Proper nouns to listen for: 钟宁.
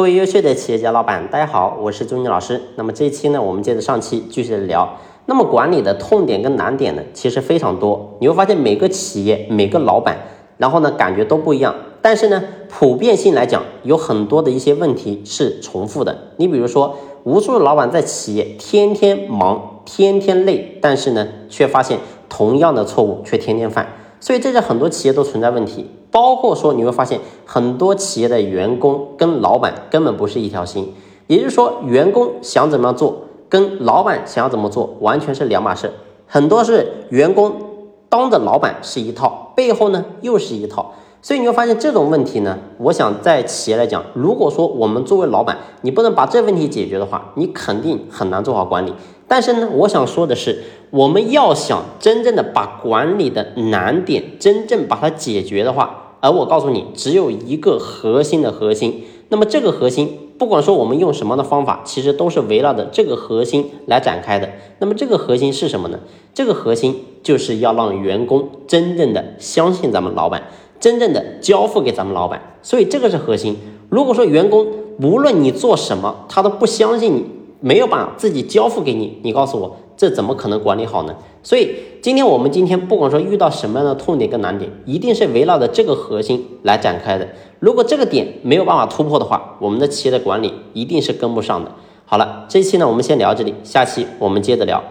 各位优秀的企业家老板，大家好，我是钟宁老师。那么这一期呢，我们接着上期继续聊。那么管理的痛点跟难点呢，其实非常多。你会发现每个企业、每个老板，然后呢感觉都不一样。但是呢，普遍性来讲，有很多的一些问题是重复的。你比如说，无数的老板在企业天天忙、天天累，但是呢，却发现同样的错误却天天犯。所以这是很多企业都存在问题，包括说你会发现很多企业的员工跟老板根本不是一条心，也就是说员工想怎么样做跟老板想要怎么做完全是两码事，很多是员工当着老板是一套，背后呢又是一套。所以你会发现这种问题呢，我想在企业来讲，如果说我们作为老板你不能把这问题解决的话，你肯定很难做好管理。但是呢，我想说的是，我们要想真正的把管理的难点真正把它解决的话，而我告诉你只有一个核心的核心，那么这个核心不管说我们用什么的方法，其实都是围绕着这个核心来展开的。那么这个核心是什么呢？这个核心就是要让员工真正的相信咱们老板，真正的交付给咱们老板，所以这个是核心。如果说员工无论你做什么他都不相信你，没有把自己交付给你，你告诉我这怎么可能管理好呢？所以今天不管说遇到什么样的痛点跟难点，一定是围绕着这个核心来展开的。如果这个点没有办法突破的话，我们的企业的管理一定是跟不上的。好了，这一期呢我们先聊这里，下期我们接着聊。